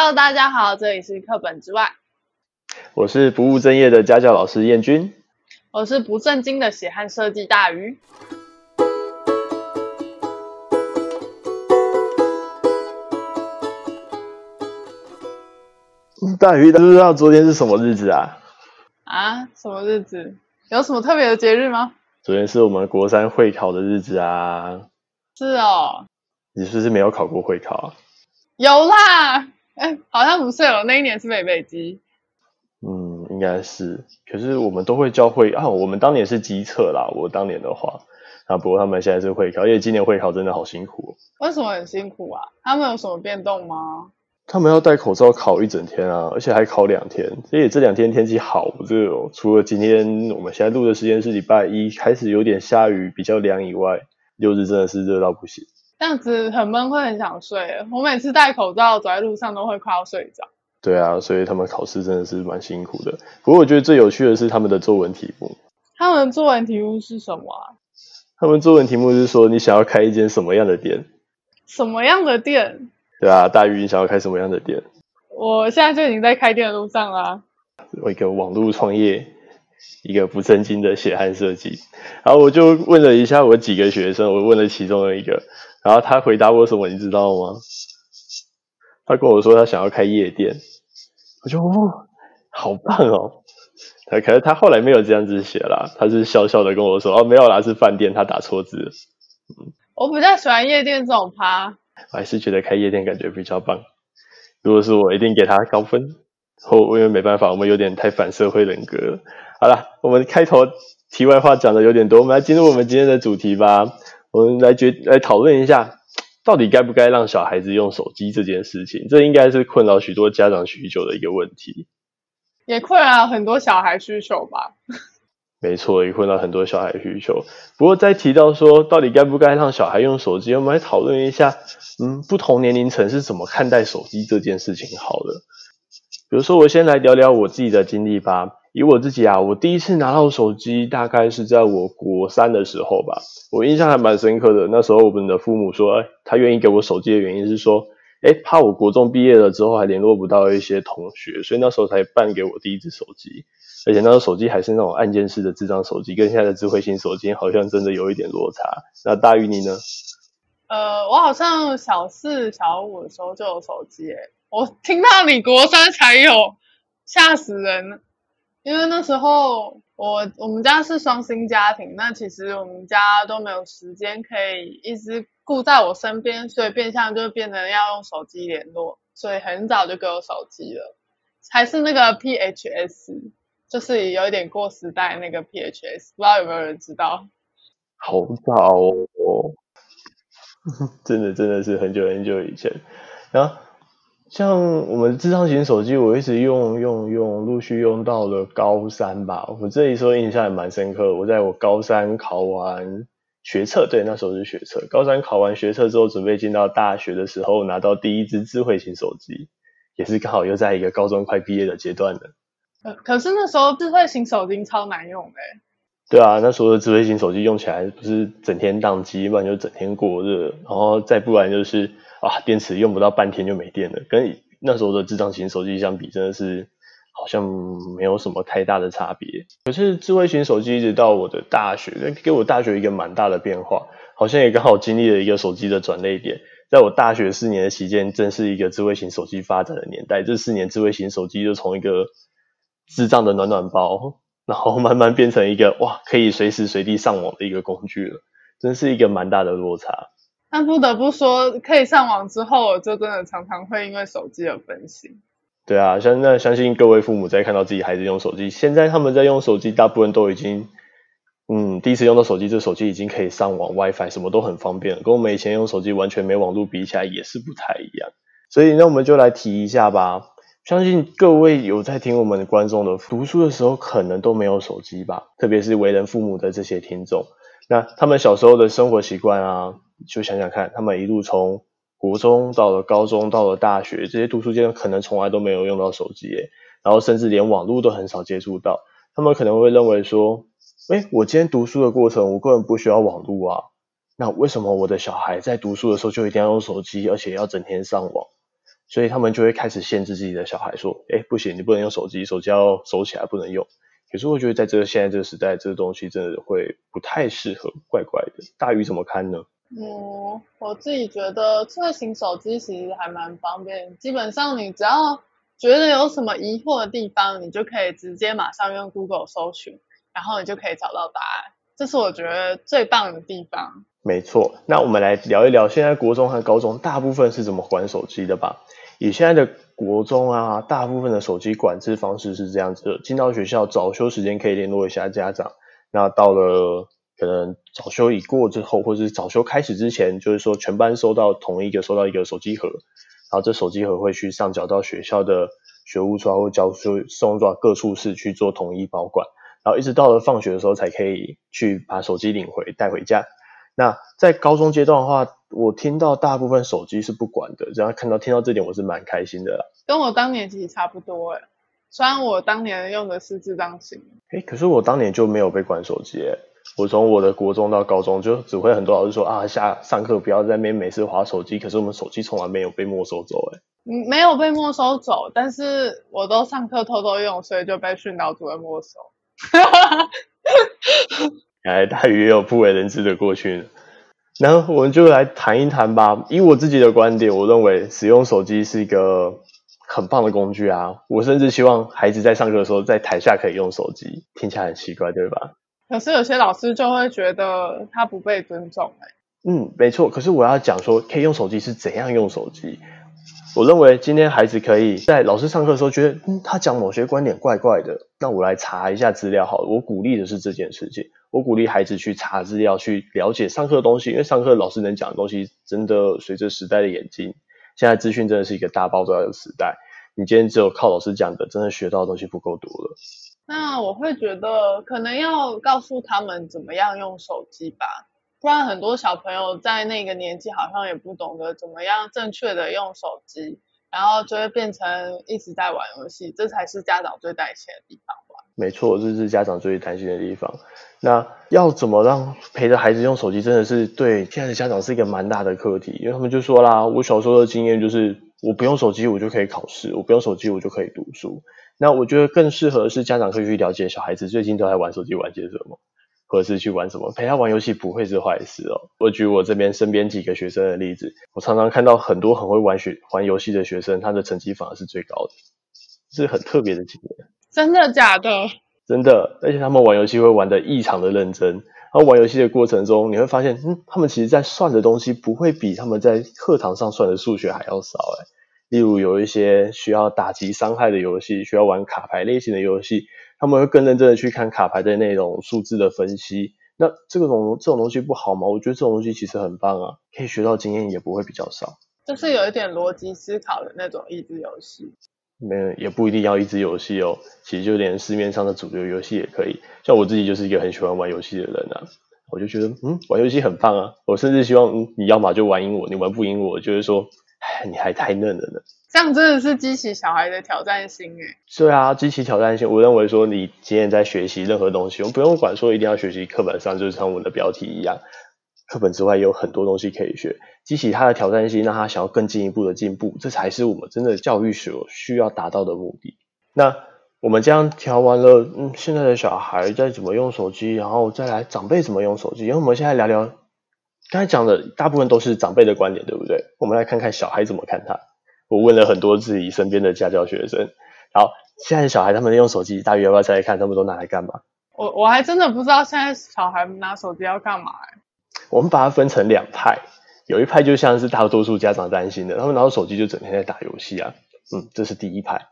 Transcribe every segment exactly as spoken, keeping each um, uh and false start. Hello， 大家好，这里是课本之外，我是不务正业的家教老师彦君，我是不正经的血汗设计大鱼。大鱼，不知道昨天是什么日子啊？啊，什么日子？有什么特别的节日吗？昨天是我们国三会考的日子啊。是哦。你是不是没有考过会考啊？有啦。哎、欸，好像不是有，那一年是北北基。嗯，应该是。可是我们都会教会啊，我们当年是基测啦，我当年的话，啊，不过他们现在是会考，因为今年会考真的好辛苦哦。为什么很辛苦啊？他们有什么变动吗？他们要戴口罩考一整天啊，而且还考两天。所以这两天天气好热哦，除了今天我们现在录的时间是礼拜一，开始有点下雨，比较凉以外，六日真的是热到不行。这样子很闷，会很想睡。我每次戴口罩走在路上都会快要睡着。对啊，所以他们考试真的是蛮辛苦的。不过我觉得最有趣的是他们的作文题目。他们的作文题目是什么啊？他们作文题目是说你想要开一间什么样的店？什么样的店？对啊，大鱼，你想要开什么样的店？我现在就已经在开店的路上啦。我一个网络创业，一个不正经的血汗设计。然后我就问了一下我几个学生，我问了其中的一个。然后他回答我什么你知道吗？他跟我说他想要开夜店，我就哦，好棒哦。可是他后来没有这样子写啦，他是笑笑的跟我说哦，没有啦，是饭店，他打错字。嗯，我比较喜欢夜店这种趴，我还是觉得开夜店感觉比较棒。如果是我，一定给他高分。我因为没办法，我们有点太反社会人格了。好啦，我们开头题外话讲的有点多，我们来进入我们今天的主题吧。我们来决来讨论一下，到底该不该让小孩子用手机这件事情？这应该是困扰许多家长许久的一个问题，也困扰很多小孩需求吧。没错，也困扰很多小孩需求。不过在提到说到底该不该让小孩用手机，我们来讨论一下，嗯，不同年龄层是怎么看待手机这件事情好了。比如说，我先来聊聊我自己的经历吧。以我自己啊，我第一次拿到手机大概是在我国三的时候吧，我印象还蛮深刻的。那时候我们的父母说，哎，他愿意给我手机的原因是说，哎，怕我国中毕业了之后还联络不到一些同学，所以那时候才办给我第一只手机。而且那时候手机还是那种按键式的智障手机，跟现在的智慧型手机好像真的有一点落差。那大鱼你呢？呃，我好像小四、小五的时候就有手机耶，我听到你国三才有，吓死人了。因为那时候我我们家是双薪家庭，那其实我们家都没有时间可以一直顾在我身边，所以变相就变成要用手机联络，所以很早就给我手机了，还是那个 P H S， 就是有一点过时代那个 P H S， 不知道有没有人知道？好早哦，真的真的是很久很久以前，然后。像我们智障型手机，我一直用用用，陆续用到了高三吧。我这一说印象也蛮深刻。我在我高三考完学测，对，那时候是学测。高三考完学测之后，准备进到大学的时候，拿到第一支智慧型手机，也是刚好又在一个高中快毕业的阶段了。呃，可是那时候智慧型手机超难用的欸。对啊，那时候的智慧型手机用起来不是整天宕机，不然就整天过热，然后再不然就是。啊，电池用不到半天就没电了，跟那时候的智障型手机相比，真的是好像没有什么太大的差别。可是智慧型手机一直到我的大学，给我大学一个蛮大的变化，好像也刚好经历了一个手机的转捩点。在我大学四年的期间，正是一个智慧型手机发展的年代。这四年智慧型手机就从一个智障的暖暖包，然后慢慢变成一个哇，可以随时随地上网的一个工具了，真是一个蛮大的落差。但不得不说，可以上网之后，我就真的常常会因为手机而分心。对啊，像那相信各位父母在看到自己孩子用手机，现在他们在用手机，大部分都已经，嗯，第一次用到手机，这手机已经可以上网 WiFi， 什么都很方便了，跟我们以前用手机完全没网络比起来也是不太一样。所以那我们就来提一下吧。相信各位有在听我们观众的读书的时候，可能都没有手机吧，特别是为人父母的这些听众，那他们小时候的生活习惯啊。就想想看，他们一路从国中到了高中，到了大学，这些读书阶段可能从来都没有用到手机耶，然后甚至连网络都很少接触到。他们可能会认为说，哎，我今天读书的过程，我根本不需要网络啊，那为什么我的小孩在读书的时候就一定要用手机，而且要整天上网？所以他们就会开始限制自己的小孩说，哎，不行，你不能用手机，手机要收起来，不能用。可是我觉得在这个现在这个时代，这个东西真的会不太适合，怪怪的。大鱼怎么看呢？嗯，我自己觉得智慧型手机其实还蛮方便，基本上你只要觉得有什么疑惑的地方，你就可以直接马上用 Google 搜寻，然后你就可以找到答案，这是我觉得最棒的地方。没错，那我们来聊一聊现在国中和高中大部分是怎么管手机的吧。以现在的国中啊，大部分的手机管制方式是这样子的，进到学校早修时间可以联络一下家长，那到了可能早修已过之后，或是早修开始之前，就是说全班收到同一个收到一个手机盒，然后这手机盒会去上缴到学校的学务处或教送到各处室去做统一保管，然后一直到了放学的时候才可以去把手机领回带回家。那在高中阶段的话，我听到大部分手机是不管的，只要看到听到这点我是蛮开心的啦。跟我当年其实差不多耶，虽然我当年用的是智障型。诶，可是我当年就没有被管手机耶，我从我的国中到高中就只会很多老师说啊，下上课不要在那边没事滑手机，可是我们手机从来没有被没收走。哎，没有被没收走，但是我都上课偷偷用，所以就被训导主任没收。哎，大鱼也有不为人知的过去呢。然后我们就来谈一谈吧。以我自己的观点，我认为使用手机是一个很棒的工具啊。我甚至希望孩子在上课的时候在台下可以用手机，听起来很奇怪，对吧？可是有些老师就会觉得他不被尊重。哎、欸，嗯，没错。可是我要讲说，可以用手机是怎样用手机。我认为今天孩子可以在老师上课的时候觉得，嗯，他讲某些观点怪怪的，那我来查一下资料好了。我鼓励的是这件事情，我鼓励孩子去查资料，去了解上课的东西，因为上课老师能讲的东西，真的随着时代的演进，现在资讯真的是一个大爆炸的时代。你今天只有靠老师讲的，真的学到的东西不够多了。那我会觉得可能要告诉他们怎么样用手机吧，不然很多小朋友在那个年纪好像也不懂得怎么样正确的用手机，然后就会变成一直在玩游戏，这才是家长最担心的地方吧。没错，这是家长最担心的地方。那要怎么让陪着孩子用手机，真的是对现在的家长是一个蛮大的课题，因为他们就说啦，我小时候的经验就是我不用手机我就可以考试，我不用手机我就可以读书。那我觉得更适合的是家长可以去了解小孩子最近都在玩手机玩些什么，或者是去玩什么，陪他玩游戏不会是坏事哦。我举我这边身边几个学生的例子，我常常看到很多很会玩学玩游戏的学生，他的成绩反而是最高的，是很特别的经验。真的假的？真的，而且他们玩游戏会玩得异常的认真。然后玩游戏的过程中，你会发现，嗯，他们其实在算的东西不会比他们在课堂上算的数学还要少哎。例如有一些需要打击伤害的游戏，需要玩卡牌类型的游戏，他们会更认真的去看卡牌的内容、数字的分析。那这种这种东西不好吗？我觉得这种东西其实很棒啊，可以学到经验也不会比较少。就是有一点逻辑思考的那种益智游戏。没有，也不一定要益智游戏哦，其实就连市面上的主流游戏也可以。像我自己就是一个很喜欢玩游戏的人啊。我就觉得嗯，玩游戏很棒啊。我甚至希望、嗯、你要嘛就玩赢我，你玩不赢我就是说你还太嫩了呢。这样真的是激起小孩的挑战心耶。对啊，激起挑战心。我认为说你今天在学习任何东西，我们不用管说一定要学习课本上，就是像我们的标题一样，课本之外有很多东西可以学，激起他的挑战心，让他想要更进一步的进步，这才是我们真的教育所需要达到的目的。那我们这样调完了、嗯、现在的小孩在怎么用手机，然后再来长辈怎么用手机，因为我们现在聊聊刚才讲的大部分都是长辈的观点，对不对？我们来看看小孩怎么看他。我问了很多自己身边的家教学生，好，现在小孩他们用手机，大约要不要再来看他们都拿来干嘛？我我还真的不知道现在小孩拿手机要干嘛、欸、我们把它分成两派，有一派就像是大多数家长担心的，他们拿到手机就整天在打游戏啊，嗯，这是第一派。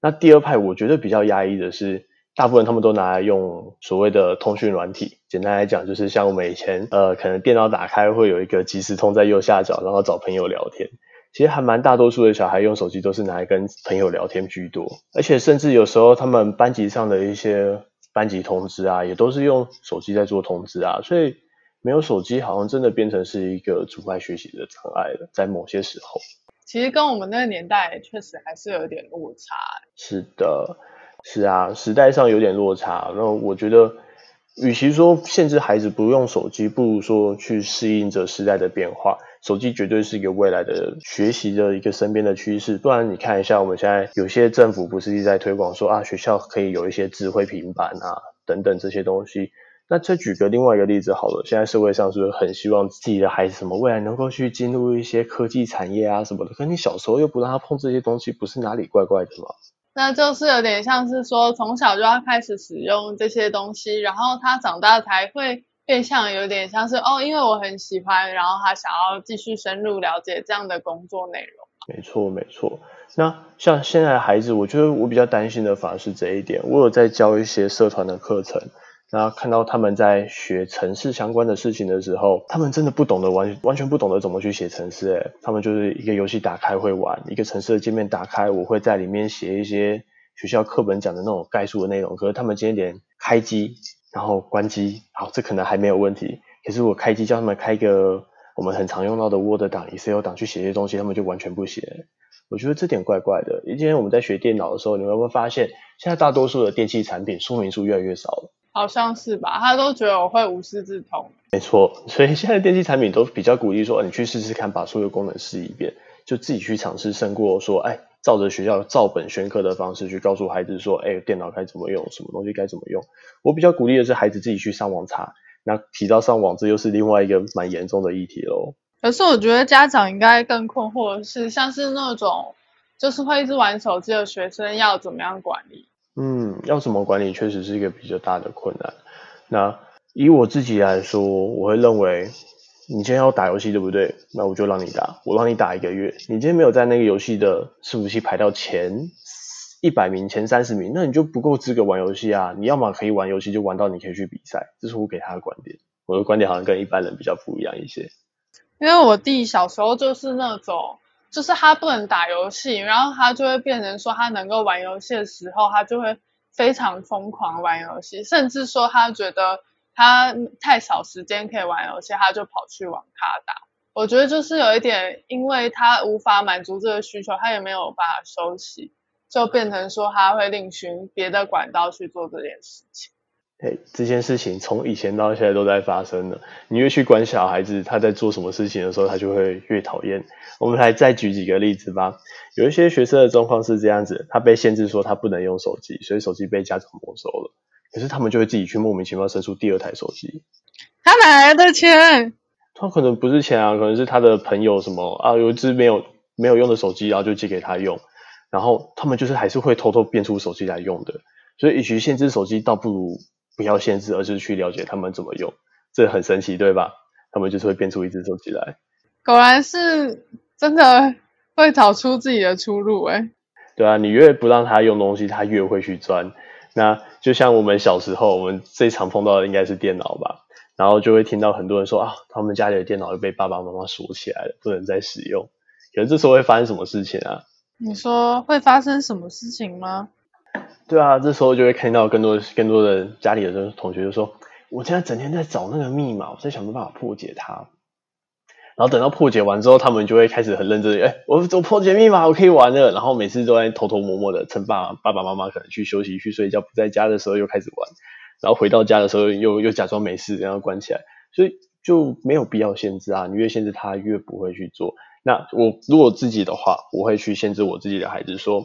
那第二派我觉得比较压抑的是，大部分他们都拿来用所谓的通讯软体，简单来讲就是像我们以前呃，可能电脑打开会有一个即时通在右下角，然后找朋友聊天。其实还蛮大多数的小孩用手机都是拿来跟朋友聊天居多，而且甚至有时候他们班级上的一些班级通知啊，也都是用手机在做通知啊，所以没有手机好像真的变成是一个阻碍学习的障碍了，在某些时候。其实跟我们那个年代确实还是有点落差、欸、是的，是啊，时代上有点落差。那我觉得与其说限制孩子不用手机，不如说去适应着时代的变化，手机绝对是一个未来的学习的一个身边的趋势。不然你看一下我们现在有些政府不是在推广说啊，学校可以有一些智慧平板啊等等这些东西。那再举个另外一个例子好了，现在社会上是很希望自己的孩子什么未来能够去进入一些科技产业啊什么的，可是你小时候又不让他碰这些东西，不是哪里怪怪的吗？那就是有点像是说从小就要开始使用这些东西，然后他长大才会变相有点像是哦，因为我很喜欢，然后他想要继续深入了解这样的工作内容。没错没错。那像现在的孩子，我觉得我比较担心的反而是这一点。我有在教一些社团的课程，那看到他们在学程式相关的事情的时候，他们真的不懂得完完全不懂得怎么去写程式、欸、他们就是一个游戏打开会玩，一个程式的界面打开，我会在里面写一些学校课本讲的那种概述的内容，可是他们今天连开机然后关机，好，这可能还没有问题，可是我开机叫他们开一个我们很常用到的 Word 档 Excel 档去写这些东西，他们就完全不写、欸、我觉得这点怪怪的。今天我们在学电脑的时候，你们会发现现在大多数的电器产品说明书越来越少了，好像是吧，他都觉得我会无师自通。没错，所以现在电器产品都比较鼓励说、啊、你去试试看，把所有功能试一遍，就自己去尝试，胜过说哎，照着学校照本宣科的方式去告诉孩子说哎，电脑该怎么用，什么东西该怎么用。我比较鼓励的是孩子自己去上网查，那提到上网，这又是另外一个蛮严重的议题咯。可是我觉得家长应该更困惑的是，像是那种就是会一直玩手机的学生要怎么样管理。嗯，要怎么管理确实是一个比较大的困难。那以我自己来说，我会认为你今天要打游戏对不对，那我就让你打，我让你打一个月，你今天没有在那个游戏的伺服器排到前一百名前三十名，那你就不够资格玩游戏啊，你要么可以玩游戏就玩到你可以去比赛。这是我给他的观点，我的观点好像跟一般人比较不一样一些。因为我弟小时候就是那种就是他不能打游戏，然后他就会变成说他能够玩游戏的时候他就会非常疯狂玩游戏，甚至说他觉得他太少时间可以玩游戏，他就跑去网咖打。我觉得就是有一点因为他无法满足这个需求，他也没有办法休息，就变成说他会另寻别的管道去做这件事情。Hey, 这件事情从以前到现在都在发生的，你越去管小孩子他在做什么事情的时候，他就会越讨厌。我们来再举几个例子吧。有一些学生的状况是这样子，他被限制说他不能用手机，所以手机被家长没收了，可是他们就会自己去莫名其妙申诉第二台手机。他哪来的钱？他可能不是钱啊，可能是他的朋友什么啊，有一只没有没有用的手机，然后就借给他用，然后他们就是还是会偷偷变出手机来用的。所以与其限制手机，倒不如不要限制，而是去了解他们怎么用。这很神奇对吧，他们就是会变出一只手机来。果然是真的会找出自己的出路耶、欸、对啊，你越不让他用东西他越会去钻。那就像我们小时候，我们最常碰到的应该是电脑吧，然后就会听到很多人说啊，他们家里的电脑又被爸爸妈妈锁起来了，不能再使用。可是这时候会发生什么事情啊？你说会发生什么事情吗？对啊，这时候就会看到更多更多的家里的同学就说，我现在整天在找那个密码，我在想办法破解它。然后等到破解完之后，他们就会开始很认真的，哎，我我破解密码，我可以玩了。然后每次都在偷偷摸摸的，趁爸爸爸妈妈可能去休息去睡觉不在家的时候又开始玩，然后回到家的时候又又假装没事，然后关起来。所以就没有必要限制啊，你越限制他越不会去做。那我如果自己的话，我会去限制我自己的孩子说，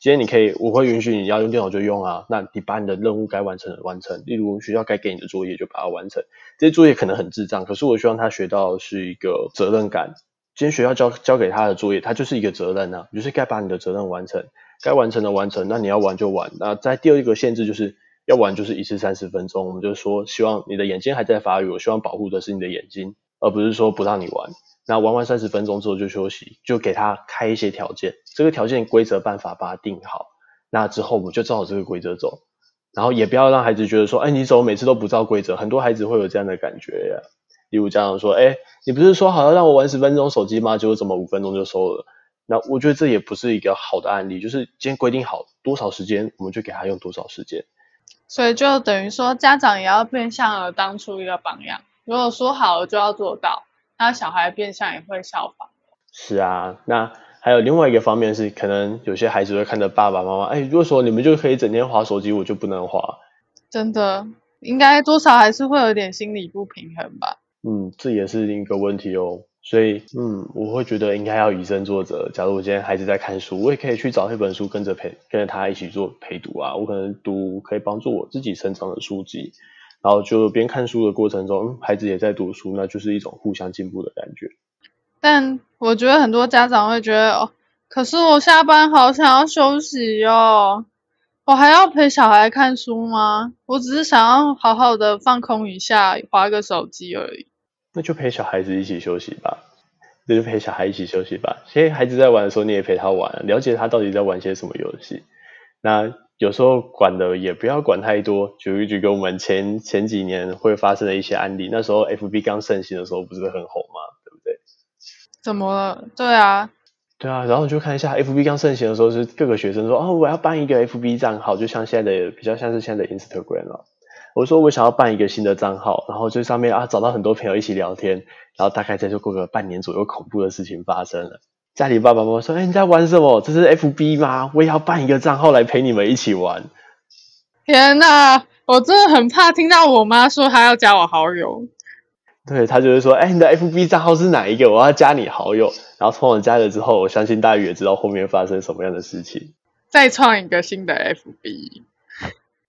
今天你可以，我会允许你要用电脑就用啊，那你把你的任务该完成的完成，例如学校该给你的作业就把它完成。这些作业可能很智障，可是我希望他学到的是一个责任感。今天学校交交给他的作业，他就是一个责任啊，就是该把你的责任完成，该完成的完成，那你要玩就玩。那在第二个限制就是要玩就是一次三十分钟，我们就说希望你的眼睛还在发育，我希望保护的是你的眼睛，而不是说不让你玩。那玩完三十分钟之后就休息，就给他开一些条件，这个条件规则办法把它定好，那之后我们就照着这个规则走，然后也不要让孩子觉得说，哎，你怎么每次都不照规则，很多孩子会有这样的感觉呀、啊。例如家长说，哎，你不是说好要让我玩十分钟手机吗？结果怎么五分钟就收了？那我觉得这也不是一个好的案例，就是今天规定好多少时间，我们就给他用多少时间。所以就等于说家长也要变相的当出一个榜样，如果说好了就要做到，那小孩变相也会效仿。是啊，那还有另外一个方面是，可能有些孩子会看着爸爸妈妈，哎，如果说你们就可以整天滑手机，我就不能滑。真的，应该多少还是会有点心理不平衡吧。嗯，这也是一个问题哦。所以嗯，我会觉得应该要以身作则。假如我今天孩子在看书，我也可以去找一本书跟着陪跟着他一起做陪读啊，我可能读可以帮助我自己成长的书籍，然后就边看书的过程中、嗯、孩子也在读书，那就是一种互相进步的感觉。但我觉得很多家长会觉得哦，可是我下班好想要休息哦，我还要陪小孩看书吗？我只是想要好好的放空一下，滑个手机而已。那就陪小孩子一起休息吧，那就陪小孩一起休息吧。其实孩子在玩的时候，你也陪他玩，了解他到底在玩些什么游戏。那有时候管的也不要管太多，举一举跟我们前前几年会发生的一些案例，那时候 F B 刚盛行的时候不是很红吗？对不对？怎么了？对啊，对啊，然后就看一下 F B 刚盛行的时候，是各个学生说哦，我要办一个 F B 账号，就像现在的比较像是现在的 Instagram 了。我说我想要办一个新的账号，然后就上面啊找到很多朋友一起聊天，然后大概再就过个半年左右，恐怖的事情发生了。家里爸爸妈妈说：“哎，你在玩什么？这是 F B 吗？我也要办一个账号来陪你们一起玩。”天哪，我真的很怕听到我妈说她要加我好友。对，她就会说：“哎，你的 F B 账号是哪一个？我要加你好友。”然后通常加了之后，我相信大家也知道后面发生什么样的事情。再创一个新的 F B。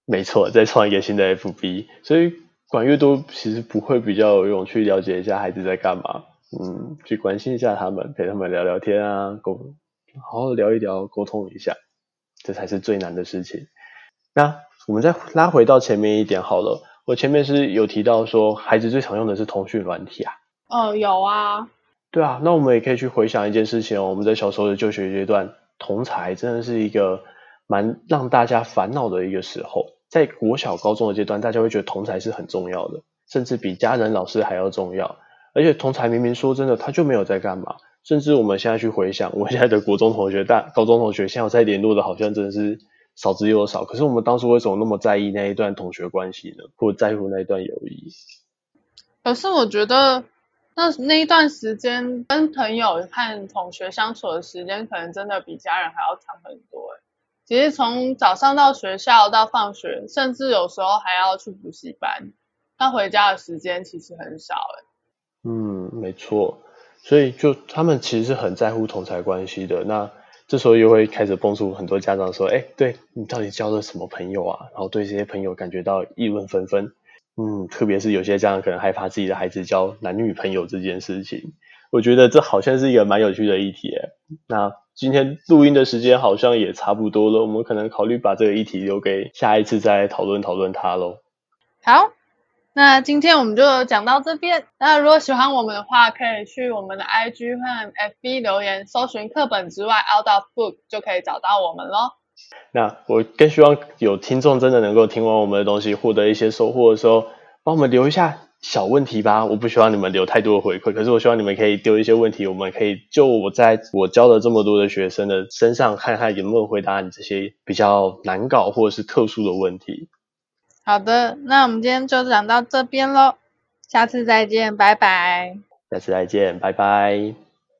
没错，再创一个新的 F B。所以管越多，其实不会比较有用，去了解一下孩子在干嘛。嗯，去关心一下他们，陪他们聊聊天啊，沟好好聊一聊，沟通一下，这才是最难的事情。那我们再拉回到前面一点好了，我前面是有提到说孩子最常用的是通讯软体啊。哦、呃，有啊。对啊，那我们也可以去回想一件事情哦，我们在小时候的就学阶段，同儕真的是一个蛮让大家烦恼的一个时候。在国小高中的阶段，大家会觉得同儕是很重要的，甚至比家人老师还要重要。而且同儕明明说真的他就没有在干嘛，甚至我们现在去回想，我现在的国中同学大高中同学现在有在联络的好像真的是少之又少，可是我们当初为什么那么在意那一段同学关系呢？或在乎那一段友谊？可是我觉得那那一段时间跟朋友和同学相处的时间可能真的比家人还要长很多耶。其实从早上到学校到放学，甚至有时候还要去补习班，那回家的时间其实很少耶。嗯，没错，所以就他们其实是很在乎同儕关系的。那这时候又会开始蹦出很多家长说：“哎，对你到底交了什么朋友啊？”然后对这些朋友感觉到议论纷纷。嗯，特别是有些家长可能害怕自己的孩子交男女朋友这件事情，我觉得这好像是一个蛮有趣的议题耶。那今天录音的时间好像也差不多了，我们可能考虑把这个议题留给下一次再讨论讨论它咯。好。那今天我们就讲到这边，那如果喜欢我们的话，可以去我们的 I G 和 F B 留言，搜寻课本之外 Out of Book 就可以找到我们咯。那我更希望有听众真的能够听完我们的东西，获得一些收获的时候，帮我们留一下小问题吧。我不希望你们留太多的回馈，可是我希望你们可以丢一些问题，我们可以就我在我教了这么多的学生的身上，看看有没有回答你这些比较难搞或者是特殊的问题。好的，那我们今天就讲到这边咯，下次再见，拜拜。下次再见，拜拜。